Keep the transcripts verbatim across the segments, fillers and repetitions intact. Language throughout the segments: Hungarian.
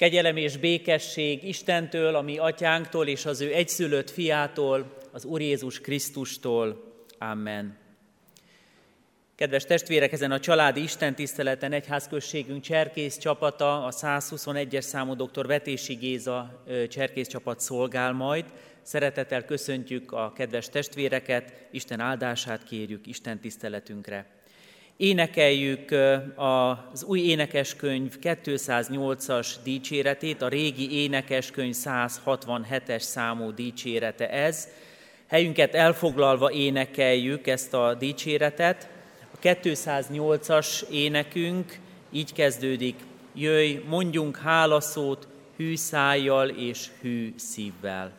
Kegyelem és békesség Istentől, a mi atyánktól és az ő egyszülött fiától, az Úr Jézus Krisztustól. Amen. Kedves testvérek, ezen a családi istentiszteleten egyházközségünk cserkész csapata, a száz huszonegyes számú dr. Vetési Géza cserkész csapat szolgál majd. Szeretettel köszöntjük a kedves testvéreket, Isten áldását kérjük istentiszteletünkre. Énekeljük az új énekeskönyv kétszáznyolcas dicséretét, a régi énekeskönyv száz hatvanhetes számú dicsérete ez. Helyünket elfoglalva énekeljük ezt a dicséretet. A kétszáznyolcas énekünk így kezdődik: jöjj, mondjunk hálaszót hű szájjal és hű szívvel.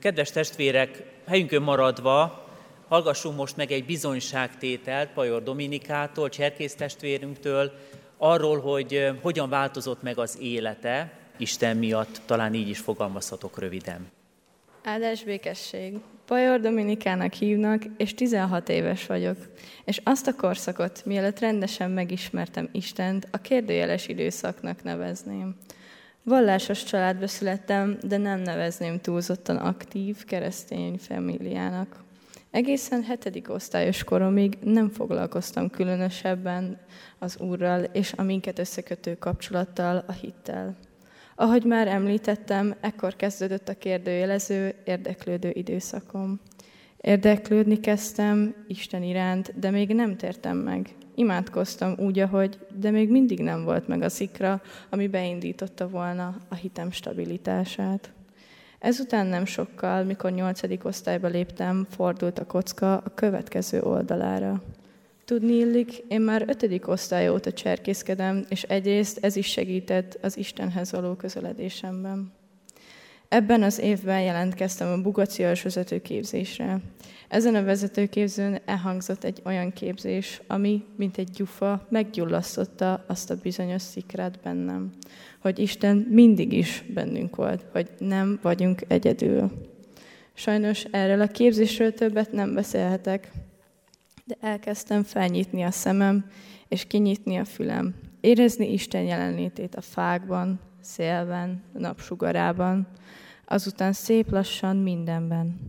Kedves testvérek, helyünkön maradva hallgassunk most meg egy bizonyságtételt Pajor Dominikától, cserkész testvérünktől, arról, hogy hogyan változott meg az élete Isten miatt, talán így is fogalmazhatok röviden. Áldás békesség! Pajor Dominikának hívnak, és tizenhat éves vagyok. És azt a korszakot, mielőtt rendesen megismertem Istent, a kérdőjeles időszaknak nevezném. Vallásos családba születtem, de nem nevezném túlzottan aktív keresztény famíliának. Egészen hetedik osztályos koromig nem foglalkoztam különösebben az Úrral és a minket összekötő kapcsolattal, a hittel. Ahogy már említettem, ekkor kezdődött a kérdőjelező, érdeklődő időszakom. Érdeklődni kezdtem Isten iránt, de még nem tértem meg. Imádkoztam úgy, ahogy, de még mindig nem volt meg a szikra, ami beindította volna a hitem stabilitását. Ezután nem sokkal, mikor nyolcadik osztályba léptem, fordult a kocka a következő oldalára. Tudni illik, én már ötödik osztály óta cserkészkedem, és egyrészt ez is segített az Istenhez való közeledésemben. Ebben az évben jelentkeztem a Bugacias vezetőképzésre. Ezen a vezetőképzőn elhangzott egy olyan képzés, ami, mint egy gyufa, meggyullasztotta azt a bizonyos szikrát bennem, hogy Isten mindig is bennünk volt, hogy nem vagyunk egyedül. Sajnos erről a képzésről többet nem beszélhetek, de elkezdtem felnyitni a szemem, és kinyitni a fülem, érezni Isten jelenlétét a fákban, szélben, napsugarában, azután szép lassan mindenben.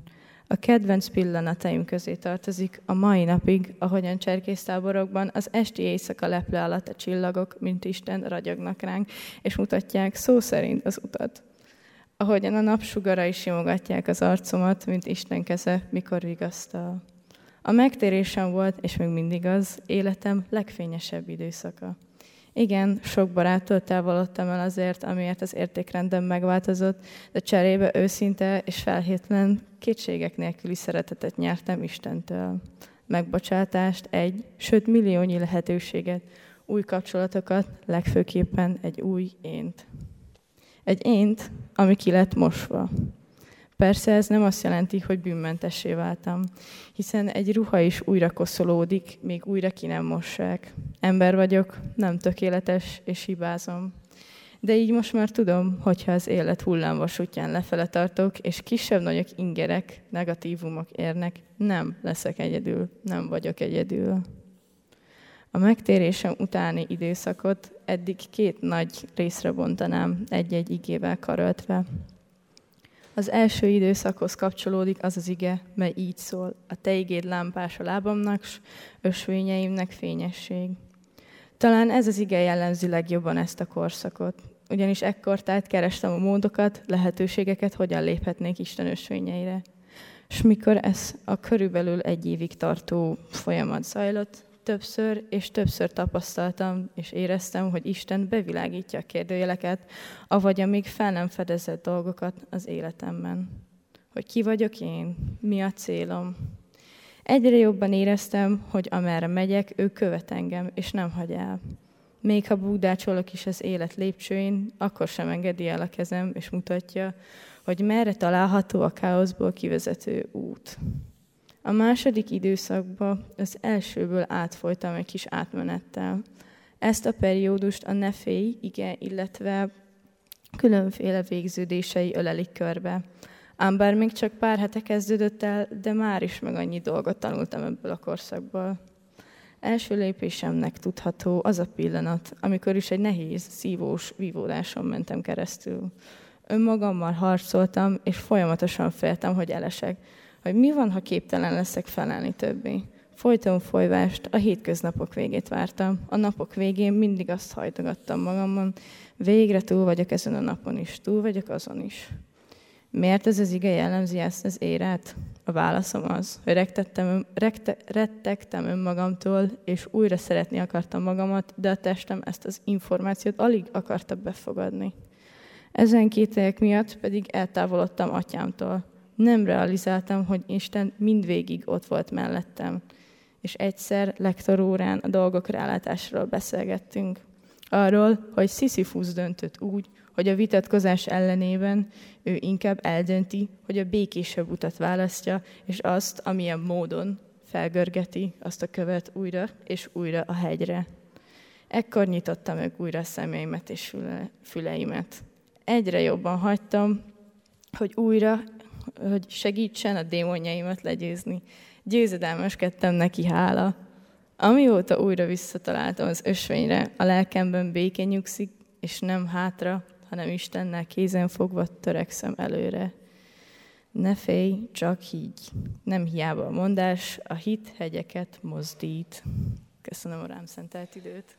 A kedvenc pillanataim közé tartozik a mai napig, ahogyan cserkésztáborokban az esti éjszaka leple alatt a csillagok, mint Isten, ragyognak ránk, és mutatják szó szerint az utat. Ahogyan a napsugarai simogatják az arcomat, mint Isten keze, mikor vigasztal. A megtérésem volt, és még mindig az, életem legfényesebb időszaka. Igen, sok baráttól távolodtam el azért, amiért az értékrendem megváltozott, de cserébe őszinte és felhétlen, kétségek nélküli szeretetet nyertem Istentől. Megbocsátást, egy, sőt milliónyi lehetőséget, új kapcsolatokat, legfőképpen egy új ént. Egy ént, ami ki lett mosva. Persze ez nem azt jelenti, hogy bűnmentessé váltam, hiszen egy ruha is újra koszolódik, még újra ki nem mossák. Ember vagyok, nem tökéletes, és hibázom. De így most már tudom, hogyha az élet hullámvasútján lefele tartok, és kisebb-nagyobb ingerek, negatívumok érnek, nem leszek egyedül, nem vagyok egyedül. A megtérésem utáni időszakot eddig két nagy részre bontanám, egy-egy igével karöltve. Az első időszakhoz kapcsolódik az az ige, mely így szól: a te igéd lámpás a lábamnak, s ösvényeimnek fényesség. Talán ez az ige jellemzi legjobban ezt a korszakot, ugyanis ekkor tehát kerestem a módokat, lehetőségeket, hogyan léphetnék Isten ösvényeire. És mikor ez a körülbelül egy évig tartó folyamat zajlott, többször és többször tapasztaltam és éreztem, hogy Isten bevilágítja a kérdőjeleket, avagy a még fel nem fedezett dolgokat az életemben. Hogy ki vagyok én? Mi a célom? Egyre jobban éreztem, hogy amerre megyek, ő követ engem, és nem hagy el. Még ha búdácsolok is az élet lépcsőin, akkor sem engedi el a kezem, és mutatja, hogy merre található a káoszból kivezető út. A második időszakban az elsőből átfolytam egy kis átmenettel. Ezt a periódust a ne félj, ige, illetve különféle végződései ölelik körbe. Ám bár még csak pár hete kezdődött el, de már is meg annyi dolgot tanultam ebből a korszakból. Első lépésemnek tudható az a pillanat, amikor is egy nehéz, szívós vívódáson mentem keresztül. Önmagammal harcoltam, és folyamatosan féltem, hogy elesek, hogy mi van, ha képtelen leszek felállni többé. Folyton folyvást, a hétköznapok végét vártam. A napok végén mindig azt hajtogattam magamon, végre túl vagyok ezen a napon is, túl vagyok azon is. Miért ez az ige jellemzi ezt az érát? A válaszom az, hogy rektettem, rekte, rettegtem önmagamtól, és újra szeretni akartam magamat, de a testem ezt az információt alig akarta befogadni. Ezen kételyek miatt pedig eltávolodtam atyámtól. Nem realizáltam, hogy Isten mindvégig ott volt mellettem, és egyszer lektorórán a dolgok rálátásról beszélgettünk. Arról, hogy Sisyfus döntött úgy, hogy a vitatkozás ellenében ő inkább eldönti, hogy a békésebb utat választja, és azt, amilyen módon felgörgeti azt a követ újra és újra a hegyre. Ekkor nyitottam meg újra szemeimet és füle, füleimet. Egyre jobban hagytam, hogy újra, hogy segítsen a démonjaimat legyőzni. Győzedelmeskedtem neki, hála. Amióta újra visszataláltam az ösvényre, a lelkemben béke nyugszik, és nem hátra, hanem Istennel kézen fogva törekszem előre. Ne félj, csak higgy. Nem hiába a mondás, a hit hegyeket mozdít. Köszönöm a rám szentelt időt.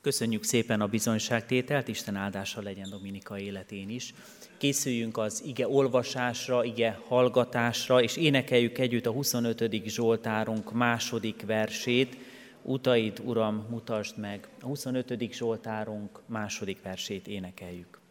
Köszönjük szépen a bizonyságtételt, Isten áldása legyen Dominika életén is. Készüljünk az ige olvasásra, ige hallgatásra, és énekeljük együtt a huszonötödik Zsoltárunk második versét. Utaid, Uram, mutasd meg! A huszonötödik Zsoltárunk második versét énekeljük.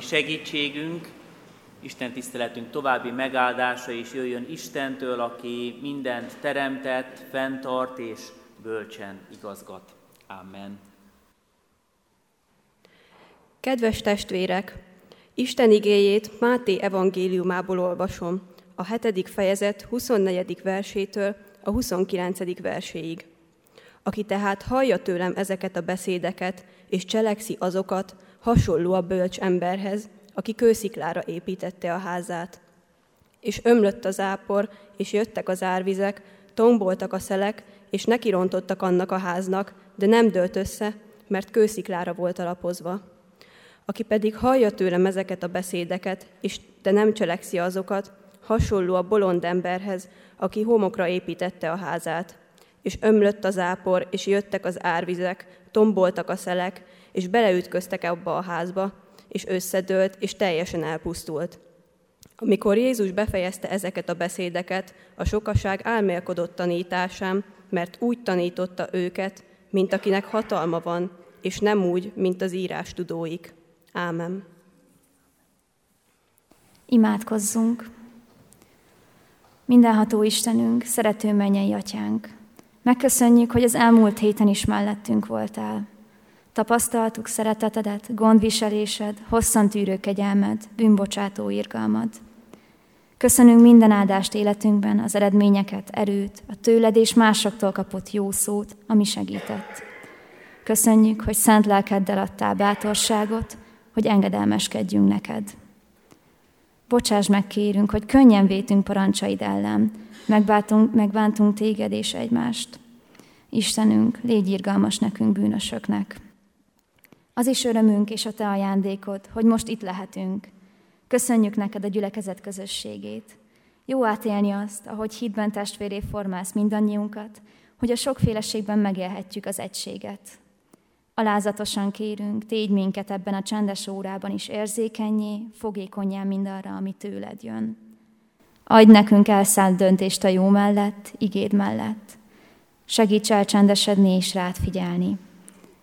Segítségünk, Isten tiszteletünk további megáldása is jöjjön Istentől, aki mindent teremtett, fenntart és bölcsen igazgat. Amen. Kedves testvérek, Isten igéjét Máté evangéliumából olvasom, a hetedik fejezet huszonnegyedik versétől a huszonkilencedik verséig. Aki tehát hallja tőlem ezeket a beszédeket, és cselekszi azokat, hasonló a bölcs emberhez, aki kősziklára építette a házát. És ömlött a zápor, és jöttek az árvizek, tomboltak a szelek, és nekirontottak annak a háznak, de nem dőlt össze, mert kősziklára volt alapozva. Aki pedig hallja tőlem ezeket a beszédeket, és de nem cselekszi azokat, hasonló a bolond emberhez, aki homokra építette a házát. És ömlött a zápor, és jöttek az árvizek, tomboltak a szelek, és beleütköztek abba a házba, és összedőlt, és teljesen elpusztult. Amikor Jézus befejezte ezeket a beszédeket, a sokaság álmélkodott tanításán, mert úgy tanította őket, mint akinek hatalma van, és nem úgy, mint az írás tudóik. Ámen. Imádkozzunk! Mindenható Istenünk, szerető mennyei Atyánk! Megköszönjük, hogy az elmúlt héten is mellettünk voltál. Tapasztaltuk szeretetedet, gondviselésed, hosszantűrő kegyelmed, bűnbocsátó irgalmad. Köszönünk minden áldást életünkben, az eredményeket, erőt, a tőled és másoktól kapott jó szót, ami segített. Köszönjük, hogy szent lelkeddel adtál bátorságot, hogy engedelmeskedjünk neked. Bocsáss meg, kérünk, hogy könnyen vétünk parancsaid ellen, megbántunk, megbántunk téged és egymást. Istenünk, légy irgalmas nekünk bűnösöknek. Az is örömünk és a te ajándékod, hogy most itt lehetünk. Köszönjük neked a gyülekezet közösségét. Jó átélni azt, ahogy hitben testvéré formálsz mindannyiunkat, hogy a sokféleségben megélhetjük az egységet. Alázatosan kérünk, tégy minket ebben a csendes órában is érzékennyé, fogékonnyá mindarra, ami tőled jön. Adj nekünk elszállt döntést a jó mellett, igéd mellett. Segíts elcsendesedni és rád figyelni.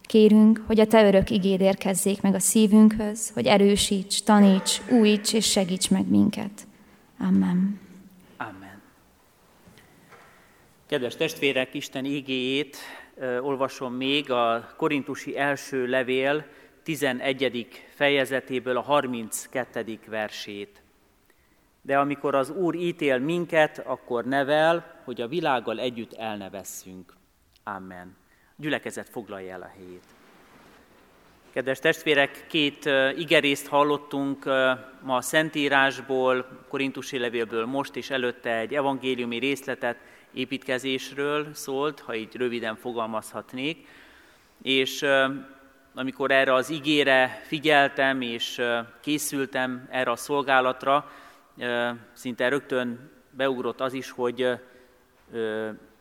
Kérünk, hogy a te örök igéd érkezzék meg a szívünkhöz, hogy erősíts, taníts, újíts és segíts meg minket. Amen. Amen. Kedves testvérek, Isten igéjét olvasom még a Korintusi első levél tizenegyedik fejezetéből a harminckettedik versét. De amikor az Úr ítél minket, akkor nevel, hogy a világgal együtt elnevesszünk. Amen. Gyülekezet foglalja el a helyét. Kedves testvérek, két igerészt hallottunk ma a Szentírásból, Korintusi levélből most, és előtte egy evangéliumi részletet építkezésről szólt, ha így röviden fogalmazhatnék. És amikor erre az igére figyeltem, és készültem erre a szolgálatra, szinte rögtön beugrott az is, hogy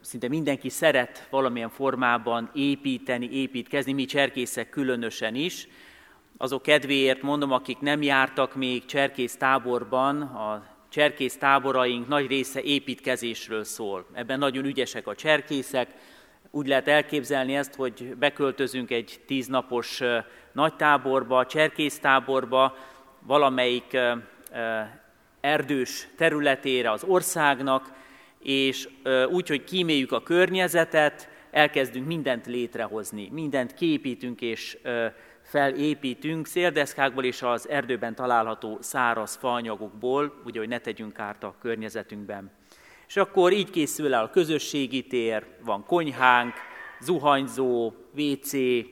szinte mindenki szeret valamilyen formában építeni, építkezni, mi cserkészek különösen is. Azok kedvéért mondom, akik nem jártak még cserkésztáborban, a cserkésztáboraink nagy része építkezésről szól. Ebben nagyon ügyesek a cserkészek. Úgy lehet elképzelni ezt, hogy beköltözünk egy tíznapos nagy táborba, cserkésztáborba, valamelyik erdős területére az országnak, és úgy, hogy kíméljük a környezetet, elkezdünk mindent létrehozni, mindent kiépítünk és felépítünk széldeszkákból és az erdőben található száraz faanyagokból, ugye, hogy ne tegyünk kárt a környezetünkben. És akkor így készül el a közösségi tér, van konyhánk, zuhanyzó, vé cé,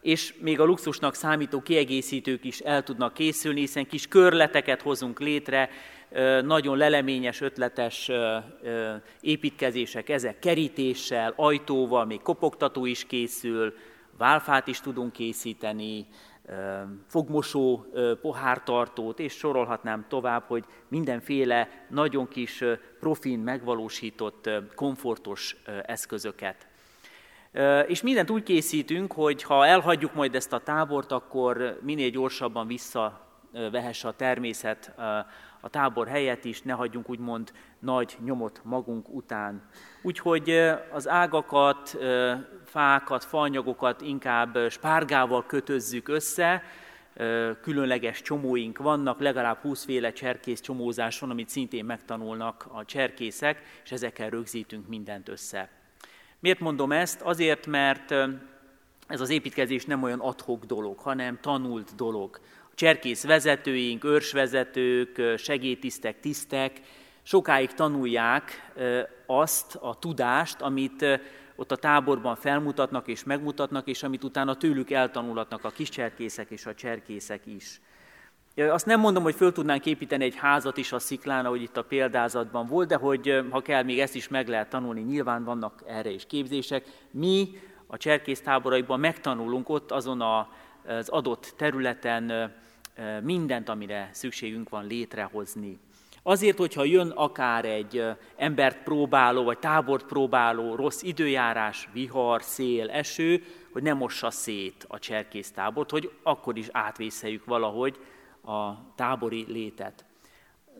és még a luxusnak számító kiegészítők is el tudnak készülni, hiszen kis körleteket hozunk létre, nagyon leleményes, ötletes építkezések ezek, kerítéssel, ajtóval, még kopogtató is készül, válfát is tudunk készíteni, fogmosó pohártartót, és sorolhatnám tovább, hogy mindenféle nagyon kis profin megvalósított komfortos eszközöket. És mindent úgy készítünk, hogy ha elhagyjuk majd ezt a tábort, akkor minél gyorsabban visszavehesse a természet a tábor helyet is, ne hagyjunk úgymond nagy nyomot magunk után. Úgyhogy az ágakat, fákat, faanyagokat inkább spárgával kötözzük össze, különleges csomóink vannak, legalább húsz féle cserkész csomózás van, amit szintén megtanulnak a cserkészek, és ezekkel rögzítünk mindent össze. Miért mondom ezt? Azért, mert ez az építkezés nem olyan ad-hoc dolog, hanem tanult dolog. A cserkész vezetőink, őrsvezetők, segédtisztek, tisztek sokáig tanulják azt a tudást, amit ott a táborban felmutatnak és megmutatnak, és amit utána tőlük eltanulhatnak a kiscserkészek és a cserkészek is. Azt nem mondom, hogy föl tudnánk építeni egy házat is a sziklán, ahogy itt a példázatban volt, de hogy ha kell, még ezt is meg lehet tanulni, nyilván vannak erre is képzések. Mi a cserkésztáboraiban megtanulunk ott azon az adott területen mindent, amire szükségünk van létrehozni. Azért, hogyha jön akár egy embert próbáló, vagy tábort próbáló, rossz időjárás, vihar, szél, eső, hogy ne mossa szét a cserkésztábort, hogy akkor is átvészeljük valahogy a tábori létet.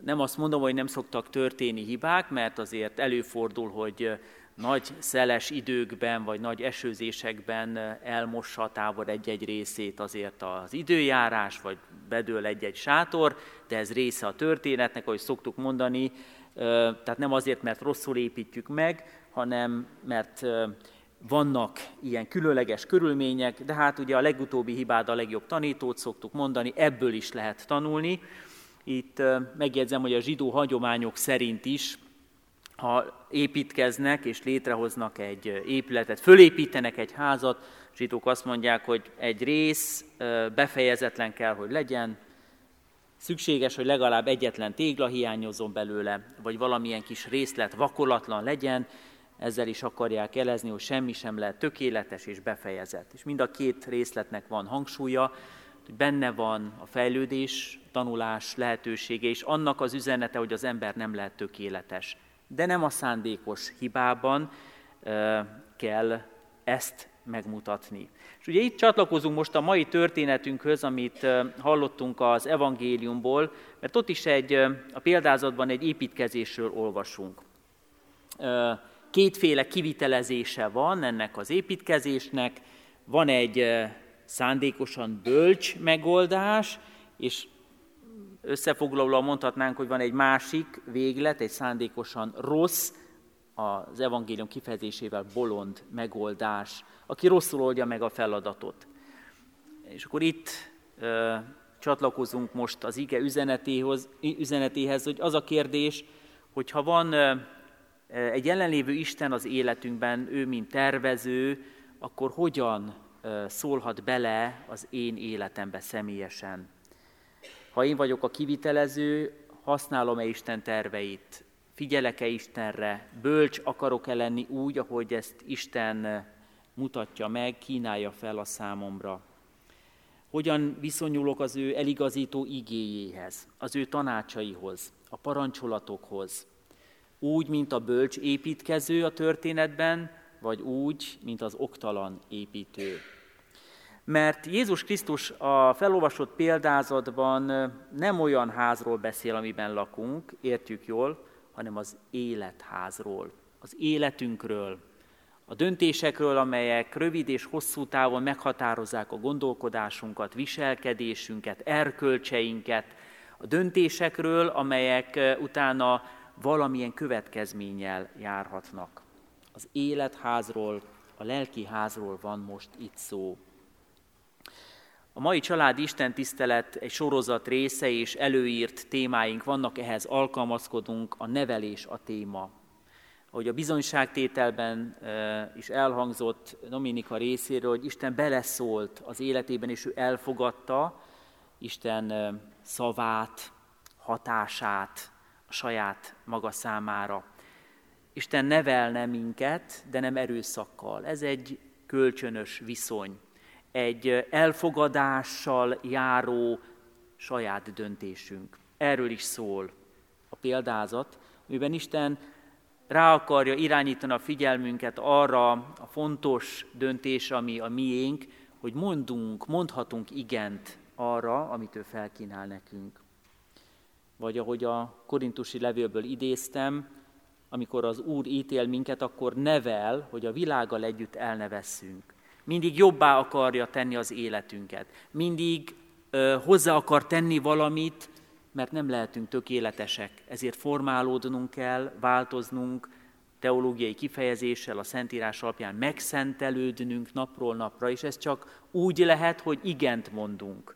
Nem azt mondom, hogy nem szoktak történni hibák, mert azért előfordul, hogy nagy szeles időkben, vagy nagy esőzésekben elmossa a tábor egy-egy részét azért az időjárás, vagy bedől egy-egy sátor, de ez része a történetnek, ahogy szoktuk mondani, tehát nem azért, mert rosszul építjük meg, hanem mert vannak ilyen különleges körülmények, de hát ugye a legutóbbi hibád a legjobb tanítót szoktuk mondani, ebből is lehet tanulni. Itt megjegyzem, hogy a zsidó hagyományok szerint is, ha építkeznek és létrehoznak egy épületet, fölépítenek egy házat, zsidók azt mondják, hogy egy rész befejezetlen kell, hogy legyen, szükséges, hogy legalább egyetlen tégla hiányozzon belőle, vagy valamilyen kis részlet vakolatlan legyen, ezzel is akarják jelezni, hogy semmi sem lehet tökéletes és befejezett. És mind a két részletnek van hangsúlya, hogy benne van a fejlődés, tanulás lehetősége, és annak az üzenete, hogy az ember nem lehet tökéletes. De nem a szándékos hibában euh, kell ezt megmutatni. És ugye itt csatlakozunk most a mai történetünkhöz, amit euh, hallottunk az evangéliumból, mert ott is egy, a példázatban egy építkezésről olvasunk. Kétféle kivitelezése van ennek az építkezésnek, van egy szándékosan bölcs megoldás, és összefoglalóan mondhatnánk, hogy van egy másik véglet, egy szándékosan rossz, az evangélium kifejezésével bolond megoldás, aki rosszul oldja meg a feladatot. És akkor itt ö, csatlakozunk most az ige üzenetéhoz, üzenetéhez, hogy az a kérdés, hogy ha van ö, egy jelenlévő Isten az életünkben, ő mint tervező, akkor hogyan ö, szólhat bele az én életembe személyesen? Ha én vagyok a kivitelező, használom-e Isten terveit? Figyelek-e Istenre? Bölcs akarok-e lenni úgy, ahogy ezt Isten mutatja meg, kínálja fel a számomra? Hogyan viszonyulok az ő eligazító igéjéhez, az ő tanácsaihoz, a parancsolatokhoz? Úgy, mint a bölcs építkező a történetben, vagy úgy, mint az oktalan építő? Mert Jézus Krisztus a felolvasott példázatban nem olyan házról beszél, amiben lakunk, értjük jól, hanem az életházról, az életünkről, a döntésekről, amelyek rövid és hosszú távon meghatározzák a gondolkodásunkat, viselkedésünket, erkölcseinket, a döntésekről, amelyek utána valamilyen következménnyel járhatnak. Az életházról, a lelkiházról van most itt szó. A mai családi istentisztelet egy sorozat része és előírt témáink vannak, ehhez alkalmazkodunk, a nevelés a téma. Ahogy a bizonyságtételben is elhangzott Dominika részéről, hogy Isten beleszólt az életében, és ő elfogadta Isten szavát, hatását a saját maga számára. Isten nevelne minket, de nem erőszakkal. Ez egy kölcsönös viszony. Egy elfogadással járó saját döntésünk. Erről is szól a példázat, amiben Isten rá akarja irányítani a figyelmünket arra a fontos döntés, ami a miénk, hogy mondunk, mondhatunk igent arra, amit ő felkínál nekünk. Vagy ahogy a korintusi levélből idéztem, amikor az Úr ítél minket, akkor nevel, hogy a világgal együtt elnevesszünk. Mindig jobbá akarja tenni az életünket. Mindig ö, hozzá akar tenni valamit, mert nem lehetünk tökéletesek. Ezért formálódnunk kell, változnunk, teológiai kifejezéssel, a Szentírás alapján megszentelődnünk napról napra, és ez csak úgy lehet, hogy igent mondunk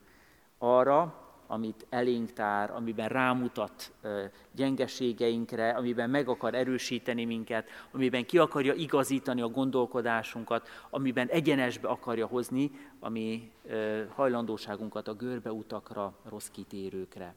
arra, amit elénk tár, amiben rámutat gyengeségeinkre, amiben meg akar erősíteni minket, amiben ki akarja igazítani a gondolkodásunkat, amiben egyenesbe akarja hozni a mi hajlandóságunkat a görbeutakra, rossz kitérőkre.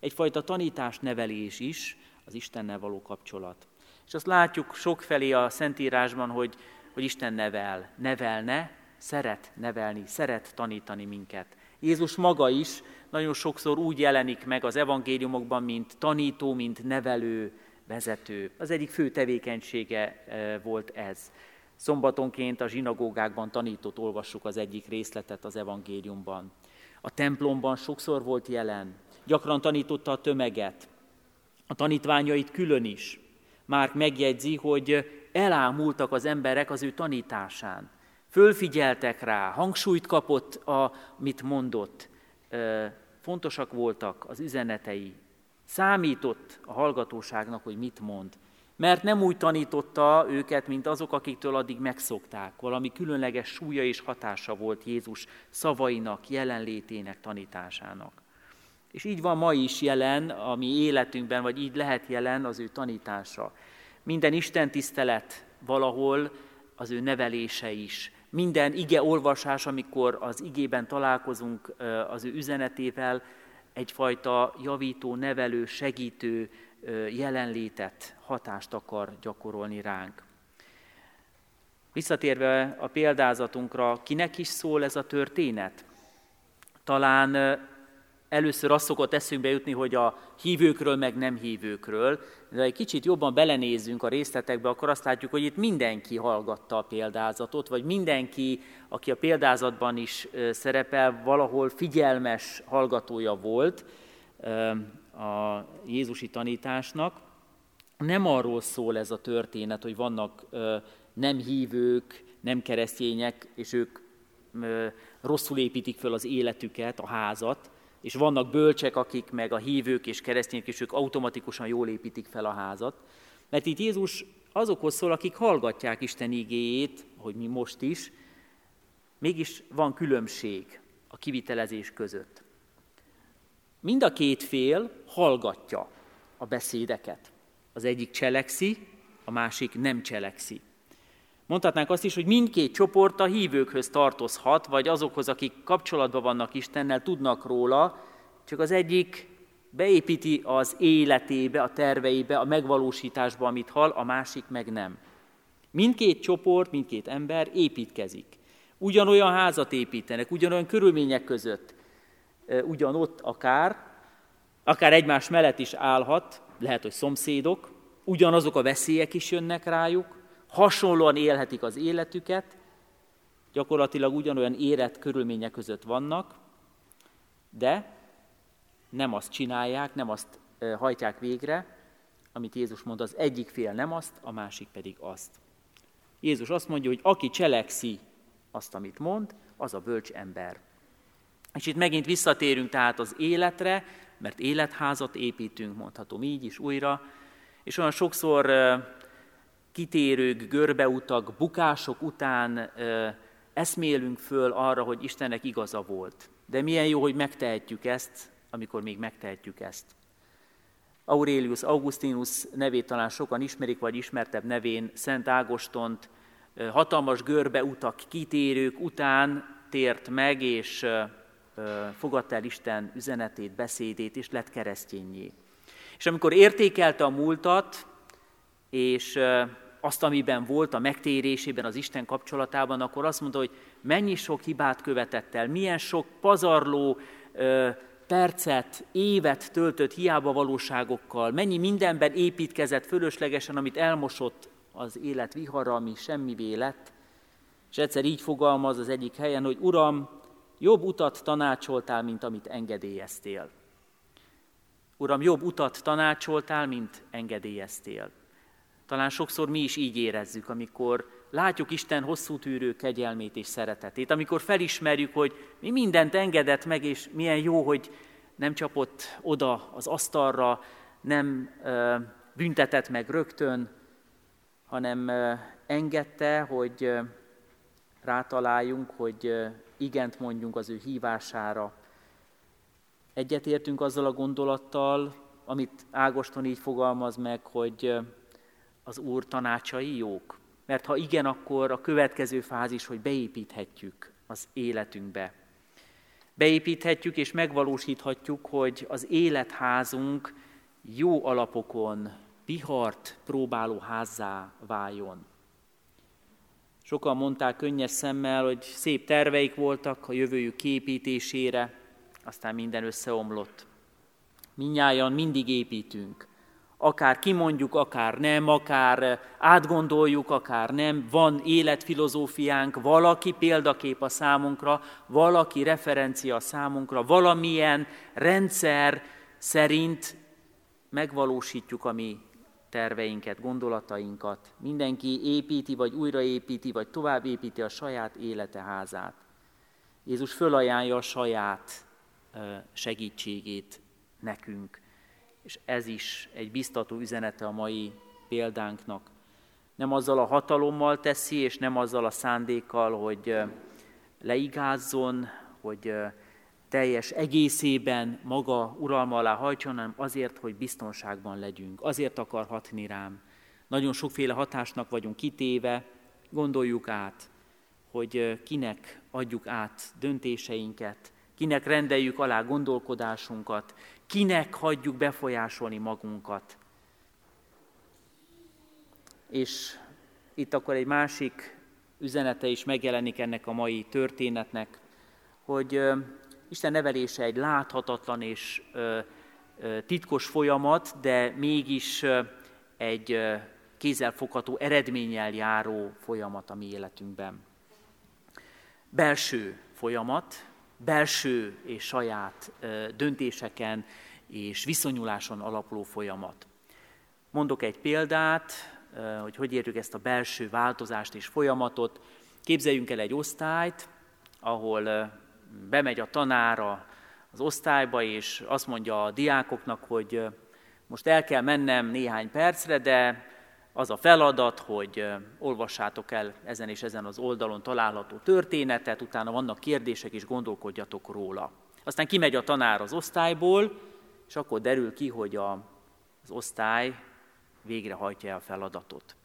Egyfajta tanításnevelés is az Istennel való kapcsolat. És azt látjuk sokfelé a Szentírásban, hogy, hogy Isten nevel, nevelne, szeret nevelni, szeret tanítani minket. Jézus maga is nagyon sokszor úgy jelenik meg az evangéliumokban, mint tanító, mint nevelő, vezető. Az egyik fő tevékenysége volt ez. Szombatonként a zsinagógákban tanított, olvassuk az egyik részletet az evangéliumban. A templomban sokszor volt jelen, gyakran tanította a tömeget, a tanítványait külön is. Márk megjegyzi, hogy elámultak az emberek az ő tanításán. Fölfigyeltek rá, hangsúlyt kapott, amit mondott. Fontosak voltak az üzenetei. Számított a hallgatóságnak, hogy mit mond. Mert nem úgy tanította őket, mint azok, akiktől addig megszokták. Valami különleges súlya és hatása volt Jézus szavainak, jelenlétének, tanításának. És így van ma is jelen a mi életünkben, vagy így lehet jelen az ő tanítása. Minden istentisztelet valahol az ő nevelése is. Minden ige olvasás, amikor az igében találkozunk az ő üzenetével, egyfajta javító, nevelő, segítő jelenlétet, hatást akar gyakorolni ránk. Visszatérve a példázatunkra, kinek is szól ez a történet? Talán először az szokott eszünkbe jutni, hogy a hívőkről, meg nem hívőkről, de egy kicsit jobban belenézzünk a részletekbe, akkor azt látjuk, hogy itt mindenki hallgatta a példázatot, vagy mindenki, aki a példázatban is szerepel, valahol figyelmes hallgatója volt a jézusi tanításnak. Nem arról szól ez a történet, hogy vannak nem hívők, nem keresztények, és ők rosszul építik föl az életüket, a házat, és vannak bölcsek, akik meg a hívők és keresztények, és ők automatikusan jól építik fel a házat. Mert itt Jézus azokhoz szól, akik hallgatják Isten igéjét, hogy mi most is, mégis van különbség a kivitelezés között. Mind a két fél hallgatja a beszédeket. Az egyik cselekszi, a másik nem cselekszi. Mondhatnánk azt is, hogy mindkét csoport a hívőkhöz tartozhat, vagy azokhoz, akik kapcsolatban vannak Istennel, tudnak róla, csak az egyik beépíti az életébe, a terveibe, a megvalósításba, amit hall, a másik meg nem. Mindkét csoport, mindkét ember építkezik. Ugyanolyan házat építenek, ugyanolyan körülmények között, ugyanott akár, akár egymás mellett is állhat, lehet, hogy szomszédok, ugyanazok a veszélyek is jönnek rájuk, hasonlóan élhetik az életüket, gyakorlatilag ugyanolyan érett körülmények között vannak, de nem azt csinálják, nem azt hajtják végre, amit Jézus mond, az egyik fél nem azt, a másik pedig azt. Jézus azt mondja, hogy aki cselekszi azt, amit mond, az a bölcs ember. És itt megint visszatérünk tehát az életre, mert életházat építünk, mondhatom így is újra, és olyan sokszor kitérők, görbeutak, bukások után ö, eszmélünk föl arra, hogy Istennek igaza volt. De milyen jó, hogy megtehetjük ezt, amikor még megtehetjük ezt. Aurelius Augustinus nevét talán sokan ismerik, vagy ismertebb nevén Szent Ágostont ö, hatalmas görbeutak, kitérők után tért meg, és ö, ö, fogadta el Isten üzenetét, beszédét, és lett keresztényé. És amikor értékelte a múltat, és ö, azt, amiben volt a megtérésében, az Isten kapcsolatában, akkor azt mondta, hogy mennyi sok hibát követett el, milyen sok pazarló ö, percet, évet töltött hiába valóságokkal, mennyi mindenben építkezett fölöslegesen, amit elmosott az élet vihara, ami semmivé lett. És egyszer így fogalmaz az egyik helyen, hogy Uram, jobb utat tanácsoltál, mint amit engedélyeztél. Uram, jobb utat tanácsoltál, mint engedélyeztél. Talán sokszor mi is így érezzük, amikor látjuk Isten hosszú tűrő kegyelmét és szeretetét, amikor felismerjük, hogy mi mindent engedett meg, és milyen jó, hogy nem csapott oda az asztalra, nem ö, büntetett meg rögtön, hanem engedte, hogy rátaláljunk, hogy igent mondjunk az ő hívására. Egyetértünk azzal a gondolattal, amit Ágoston így fogalmaz meg, hogy az Úr tanácsai jók. Mert ha igen, akkor a következő fázis, hogy beépíthetjük az életünkbe. Beépíthetjük és megvalósíthatjuk, hogy az életházunk jó alapokon vihart próbáló házzá váljon. Sokan mondták könnyes szemmel, hogy szép terveik voltak a jövőjük képítésére, aztán minden összeomlott. Mindnyájan mindig építünk. Akár kimondjuk, akár nem, akár átgondoljuk, akár nem. Van életfilozófiánk, valaki példakép a számunkra, valaki referencia a számunkra, valamilyen rendszer szerint megvalósítjuk a mi terveinket, gondolatainkat. Mindenki építi, vagy újraépíti, vagy továbbépíti a saját élete házát. Jézus fölajánlja a saját segítségét nekünk. És ez is egy biztató üzenete a mai példánknak. Nem azzal a hatalommal teszi, és nem azzal a szándékkal, hogy leigázzon, hogy teljes egészében maga uralma alá hajtson, hanem azért, hogy biztonságban legyünk. Azért akar hatni rám. Nagyon sokféle hatásnak vagyunk kitéve. Gondoljuk át, hogy kinek adjuk át döntéseinket, kinek rendeljük alá gondolkodásunkat, kinek hagyjuk befolyásolni magunkat. És itt akkor egy másik üzenete is megjelenik ennek a mai történetnek, hogy Isten nevelése egy láthatatlan és titkos folyamat, de mégis egy kézzelfogható eredménnyel járó folyamat a mi életünkben. Belső folyamat, belső és saját döntéseken és viszonyuláson alapuló folyamat. Mondok egy példát, hogy hogy értjük ezt a belső változást és folyamatot. Képzeljünk el egy osztályt, ahol bemegy a tanár az osztályba, és azt mondja a diákoknak, hogy most el kell mennem néhány percre, de az a feladat, hogy olvassátok el ezen és ezen az oldalon található történetet, utána vannak kérdések, és gondolkodjatok róla. Aztán kimegy a tanár az osztályból, és akkor derül ki, hogy a, az osztály végrehajtja a feladatot.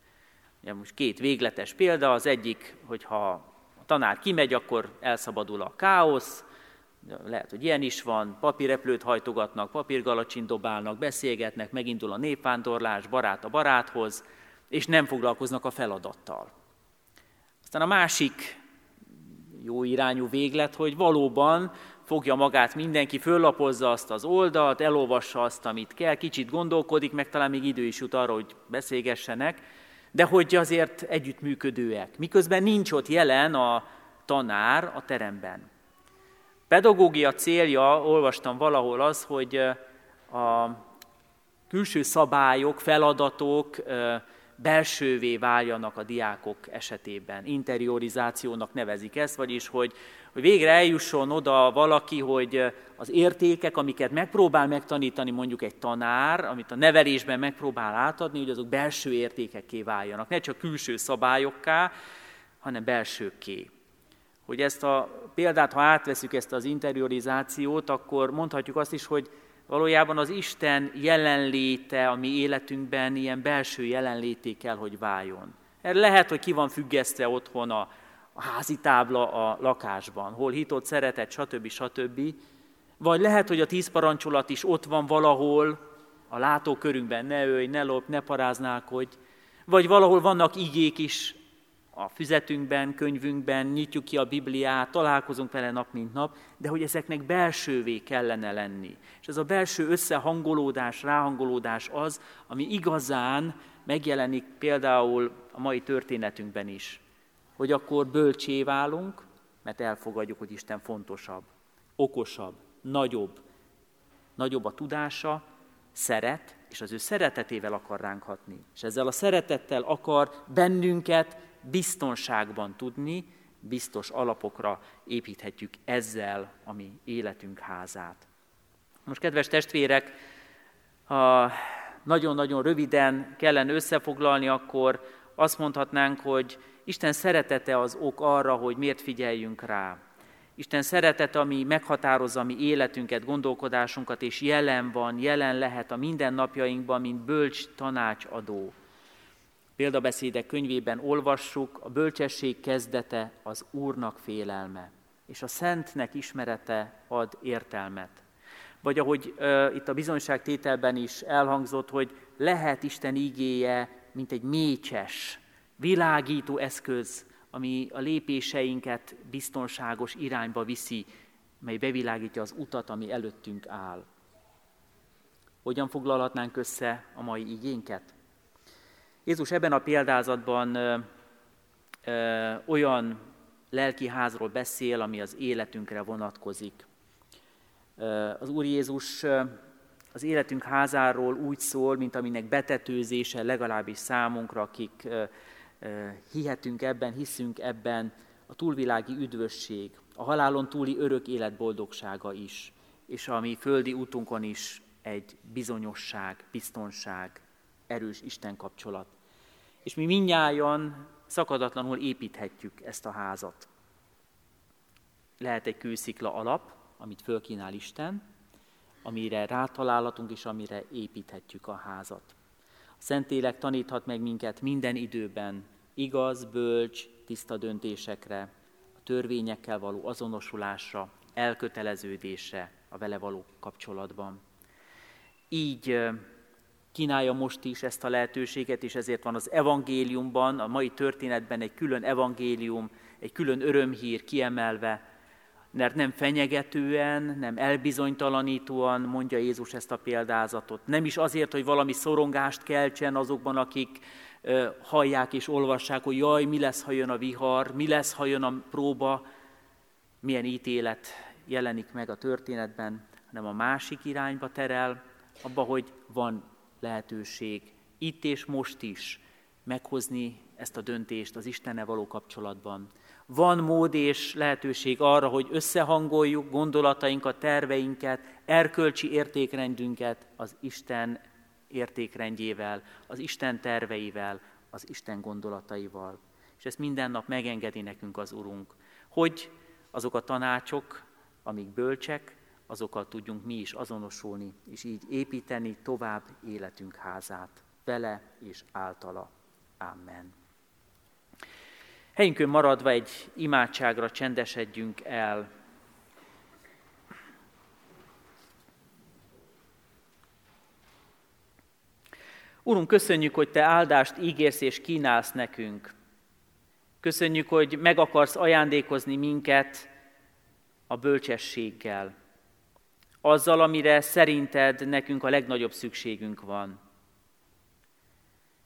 Ugye most két végletes példa, az egyik, hogyha a tanár kimegy, akkor elszabadul a káosz, lehet, hogy ilyen is van, papírreplőt hajtogatnak, papírgalacsin dobálnak, beszélgetnek, megindul a népvándorlás, barát a baráthoz, és nem foglalkoznak a feladattal. Aztán a másik jó irányú véglet, hogy valóban fogja magát mindenki, föllapozza azt az oldalt, elolvassa azt, amit kell, kicsit gondolkodik, meg talán még idő is jut arra, hogy beszélgessenek, de hogy azért együttműködőek, miközben nincs ott jelen a tanár a teremben. Pedagógia célja, olvastam valahol az, hogy a külső szabályok, feladatok belsővé váljanak a diákok esetében. Interiorizációnak nevezik ezt, vagyis hogy, hogy végre eljusson oda valaki, hogy az értékek, amiket megpróbál megtanítani mondjuk egy tanár, amit a nevelésben megpróbál átadni, hogy azok belső értékekké váljanak. Ne csak külső szabályokká, hanem belsőkké. Hogy ezt a példát, ha átveszük ezt az interiorizációt, akkor mondhatjuk azt is, hogy valójában az Isten jelenléte a mi életünkben ilyen belső jelenlété kell, hogy váljon. Erre lehet, hogy ki van függesztve otthon a, a házitábla a lakásban, hol hitott, szeretet, stb. stb. Vagy lehet, hogy a tíz parancsolat is ott van valahol, a látókörünkben, ne ölj, ne lopj, ne paráználkodj, vagy valahol vannak igék is, a füzetünkben, könyvünkben, nyitjuk ki a Bibliát, találkozunk vele nap, mint nap, de hogy ezeknek belsővé kellene lenni. És ez a belső összehangolódás, ráhangolódás az, ami igazán megjelenik például a mai történetünkben is. Hogy akkor bölcsévé válunk, mert elfogadjuk, hogy Isten fontosabb, okosabb, nagyobb. Nagyobb a tudása, szeret, és az ő szeretetével akar ránk hatni. És ezzel a szeretettel akar bennünket biztonságban tudni, biztos alapokra építhetjük ezzel a mi életünk házát. Most, kedves testvérek, ha nagyon-nagyon röviden kellene összefoglalni, akkor azt mondhatnánk, hogy Isten szeretete az ok arra, hogy miért figyeljünk rá. Isten szeretete, ami meghatározza a mi életünket, gondolkodásunkat, és jelen van, jelen lehet a mindennapjainkban, mint bölcs tanácsadó. Példabeszédek könyvében olvassuk, a bölcsesség kezdete az Úrnak félelme, és a Szentnek ismerete ad értelmet. Vagy ahogy uh, itt a bizonyságtételben is elhangzott, hogy lehet Isten igéje, mint egy mécses, világító eszköz, ami a lépéseinket biztonságos irányba viszi, mely bevilágítja az utat, ami előttünk áll. Hogyan foglalhatnánk össze a mai igénket? Jézus ebben a példázatban ö, ö, olyan lelki házról beszél, ami az életünkre vonatkozik. Ö, az Úr Jézus ö, az életünk házáról úgy szól, mint aminek betetőzése legalábbis számunkra, akik ö, ö, hihetünk ebben, hiszünk ebben, a túlvilági üdvösség, a halálon túli örök élet boldogsága is, és a mi földi útunkon is egy bizonyosság, biztonság, erős Isten kapcsolat. És mi mindnyájan szakadatlanul építhetjük ezt a házat. Lehet egy kőszikla alap, amit fölkínál Isten, amire rátalálhatunk és amire építhetjük a házat. A Szentlélek taníthat meg minket minden időben igaz, bölcs, tiszta döntésekre, a törvényekkel való azonosulásra, elköteleződésre a vele való kapcsolatban. Így kínálja most is ezt a lehetőséget, és ezért van az evangéliumban, a mai történetben egy külön evangélium, egy külön örömhír kiemelve, mert nem fenyegetően, nem elbizonytalanítóan mondja Jézus ezt a példázatot. Nem is azért, hogy valami szorongást keltsen azokban, akik uh, hallják és olvassák, hogy jaj, mi lesz, ha jön a vihar, mi lesz, ha jön a próba, milyen ítélet jelenik meg a történetben, hanem a másik irányba terel, abba, hogy van lehetőség itt és most is meghozni ezt a döntést az Istennel való kapcsolatban. Van mód és lehetőség arra, hogy összehangoljuk gondolatainkat, terveinket, erkölcsi értékrendünket az Isten értékrendjével, az Isten terveivel, az Isten gondolataival. És ezt minden nap megengedi nekünk az Urunk, hogy azok a tanácsok, amik bölcsek, azokkal tudjunk mi is azonosulni, és így építeni tovább életünk házát, vele és általa. Amen. Helyünkön maradva egy imádságra csendesedjünk el. Urunk, köszönjük, hogy Te áldást ígérsz és kínálsz nekünk. Köszönjük, hogy meg akarsz ajándékozni minket a bölcsességgel. Azzal, amire szerinted nekünk a legnagyobb szükségünk van.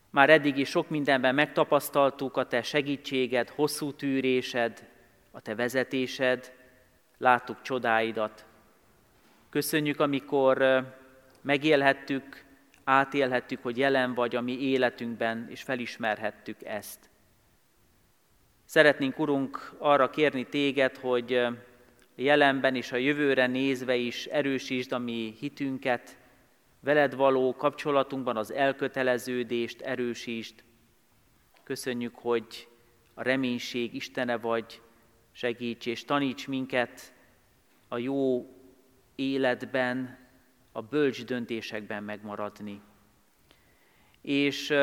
Már eddig is sok mindenben megtapasztaltuk a Te segítséged, hosszú tűrésed, a Te vezetésed, láttuk csodáidat. Köszönjük, amikor megélhettük, átélhettük, hogy jelen vagy a mi életünkben, és felismerhettük ezt. Szeretnénk, Urunk, arra kérni Téged, hogy a jelenben és a jövőre nézve is erősítsd a mi hitünket, veled való kapcsolatunkban az elköteleződést erősítsd. Köszönjük, hogy a reménység Istene vagy, segíts és taníts minket a jó életben, a bölcs döntésekben megmaradni. És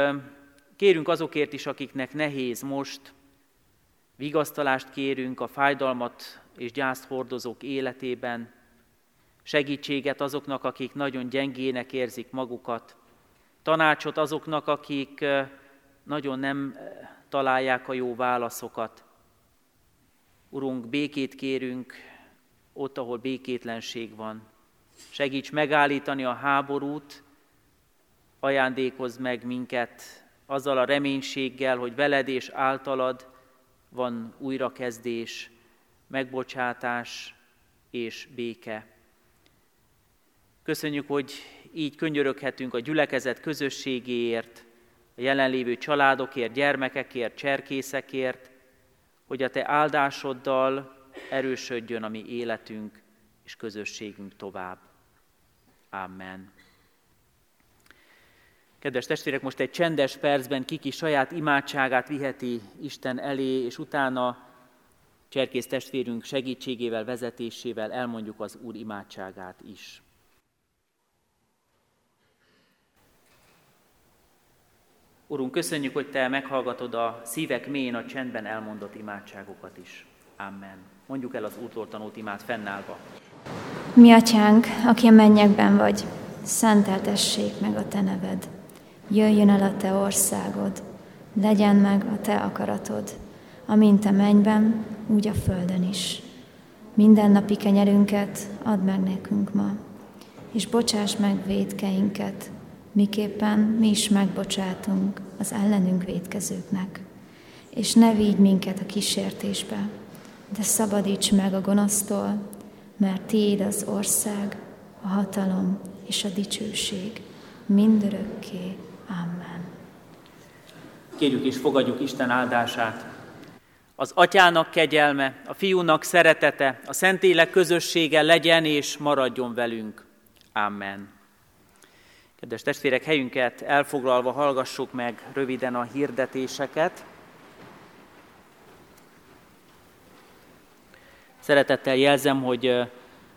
kérünk azokért is, akiknek nehéz most, vigasztalást kérünk a fájdalmat és gyászt hordozók életében, segítséget azoknak, akik nagyon gyengének érzik magukat, tanácsot azoknak, akik nagyon nem találják a jó válaszokat. Urunk, békét kérünk ott, ahol békétlenség van. Segíts megállítani a háborút, ajándékozz meg minket azzal a reménységgel, hogy veled és általad van újrakezdés, megbocsátás és béke. Köszönjük, hogy így könyöröghetünk a gyülekezet közösségéért, a jelenlévő családokért, gyermekekért, cserkészekért, hogy a Te áldásoddal erősödjön a mi életünk és közösségünk tovább. Amen. Kedves testvérek, most egy csendes percben kiki saját imádságát viheti Isten elé, és utána Cserkész testvérünk segítségével, vezetésével elmondjuk az Úr imádságát is. Urunk, köszönjük, hogy Te meghallgatod a szívek mélyén, a csendben elmondott imádságokat is. Amen. Mondjuk el az Úrtól tanult imád fennállva. Mi atyánk, aki a mennyekben vagy, szenteltessék meg a Te neved. Jöjjön el a Te országod, legyen meg a Te akaratod, amint a mennyben, úgy a földön is. Minden napi kenyerünket add meg nekünk ma, és bocsáss meg vétkeinket, miképpen mi is megbocsátunk az ellenünk vétkezőknek. És ne vígy minket a kísértésbe, de szabadíts meg a gonosztól, mert Tiéd az ország, a hatalom és a dicsőség mindörökké. Amen. Kérjük és fogadjuk Isten áldását. Az Atyának kegyelme, a Fiúnak szeretete, a Szentlélek közössége legyen és maradjon velünk. Amen. Kedves testvérek, helyünket elfoglalva hallgassuk meg röviden a hirdetéseket. Szeretettel jelzem, hogy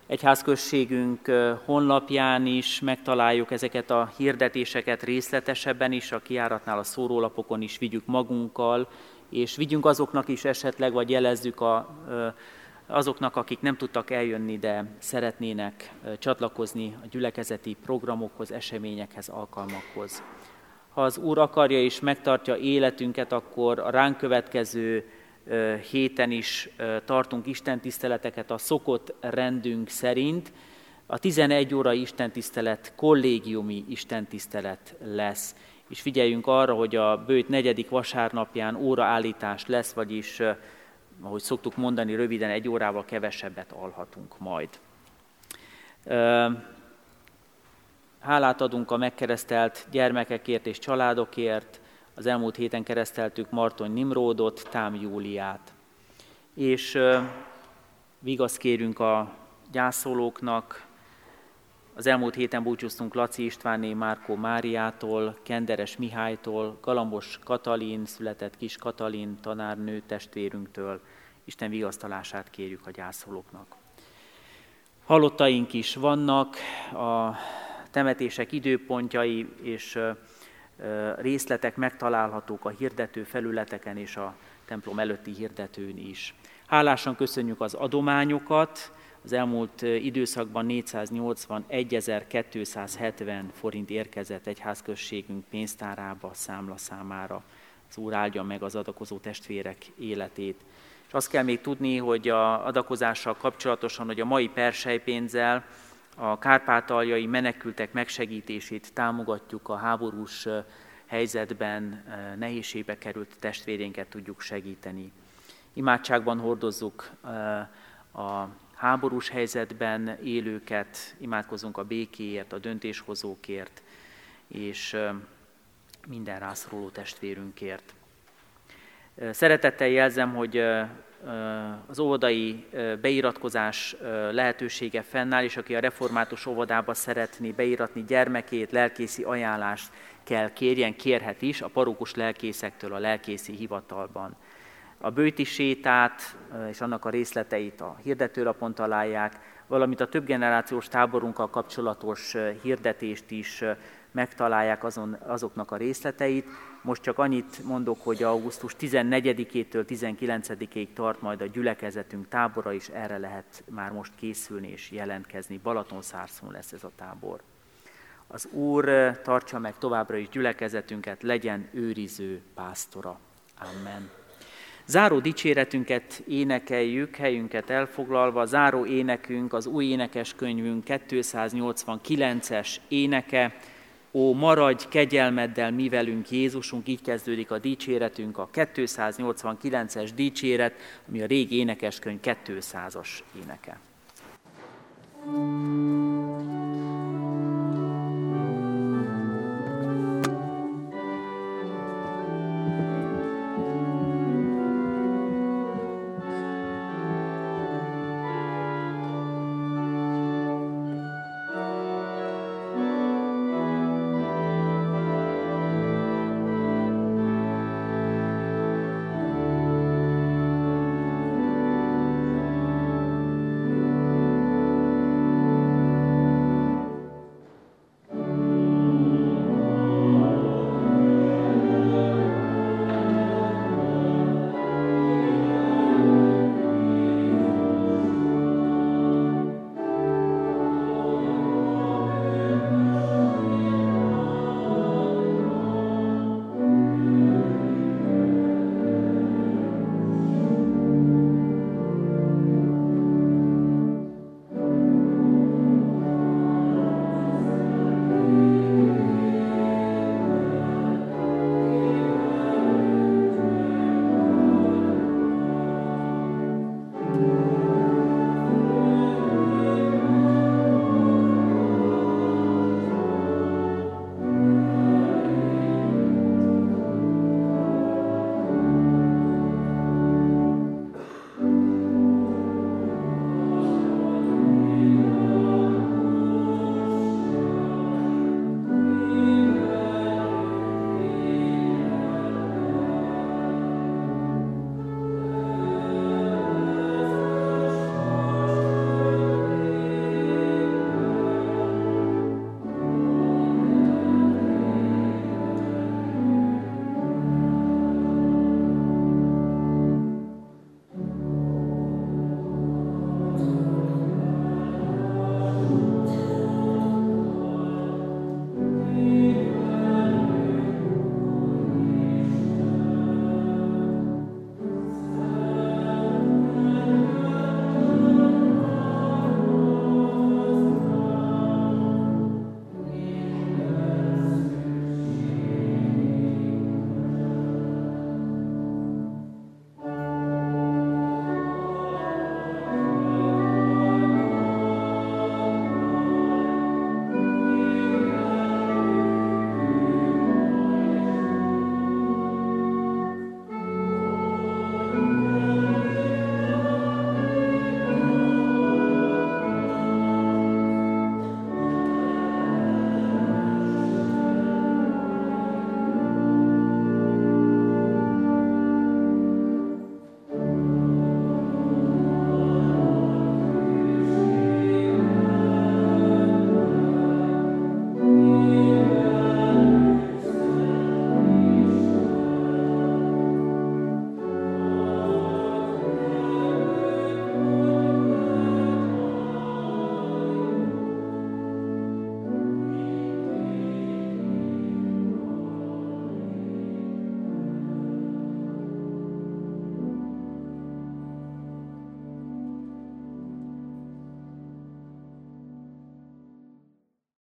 egyházközségünk honlapján is megtaláljuk ezeket a hirdetéseket részletesebben is, a kijáratnál a szórólapokon is vigyük magunkkal, és vigyünk azoknak is esetleg, vagy jelezzük a, azoknak, akik nem tudtak eljönni, de szeretnének csatlakozni a gyülekezeti programokhoz, eseményekhez, alkalmakhoz. Ha az Úr akarja és megtartja életünket, akkor a ránk következő héten is tartunk istentiszteleteket a szokott rendünk szerint. A tizenegy órai istentisztelet kollégiumi istentisztelet lesz. És figyeljünk arra, hogy a bőjt negyedik vasárnapján óraállítás lesz, vagyis, ahogy szoktuk mondani, röviden egy órával kevesebbet alhatunk majd. Hálát adunk a megkeresztelt gyermekekért és családokért. Az elmúlt héten kereszteltük Martony Nimródot, Tám Júliát. És vigaszt kérünk a gyászolóknak. Az elmúlt héten búcsúztunk Laci Istvánné Márkó Máriától, Kenderes Mihálytól, Galambos Katalin született Kis Katalin tanárnő testvérünktől. Isten vigasztalását kérjük a gyászolóknak. Halottaink is vannak, a temetések időpontjai és részletek megtalálhatók a hirdető felületeken és a templom előtti hirdetőn is. Hálásan köszönjük az adományokat, az elmúlt időszakban négyszáznyolcvanegyezer-kétszázhetven forint érkezett egyházközségünk pénztárába, számlaszámára. Az Úr áldja meg az adakozó testvérek életét. És azt kell még tudni, hogy az adakozással kapcsolatosan, hogy a mai persejpénzzel a kárpátaljai menekültek megsegítését támogatjuk, a háborús helyzetben nehézségbe került testvéreinket tudjuk segíteni. Imádságban hordozzuk a háborús helyzetben élőket, imádkozunk a békéért, a döntéshozókért és minden rászoruló testvérünkért. Szeretettel jelzem, hogy az óvodai beiratkozás lehetősége fennáll, és aki a református óvodába szeretné beiratni gyermekét, lelkészi ajánlást kell kérjen, kérhet is a parókus lelkészektől a lelkészi hivatalban. A bőti sétát és annak a részleteit a hirdetőlapon találják, valamint a többgenerációs táborunkkal kapcsolatos hirdetést is megtalálják azon, azoknak a részleteit. Most csak annyit mondok, hogy augusztus tizennegyedikétől tizenkilencedikéig tart majd a gyülekezetünk tábora, és erre lehet már most készülni és jelentkezni. Balatonszárszón lesz ez a tábor. Az Úr tartsa meg továbbra is gyülekezetünket, legyen őriző pásztora. Amen. Záró dicséretünket énekeljük, helyünket elfoglalva. Záró énekünk az új énekeskönyvünk kétszáznyolcvankilences éneke. Ó, maradj kegyelmeddel mi velünk, Jézusunk, így kezdődik a dicséretünk, a kétszáznyolcvankilences dicséret, ami a régi énekeskönyv kétszázas éneke.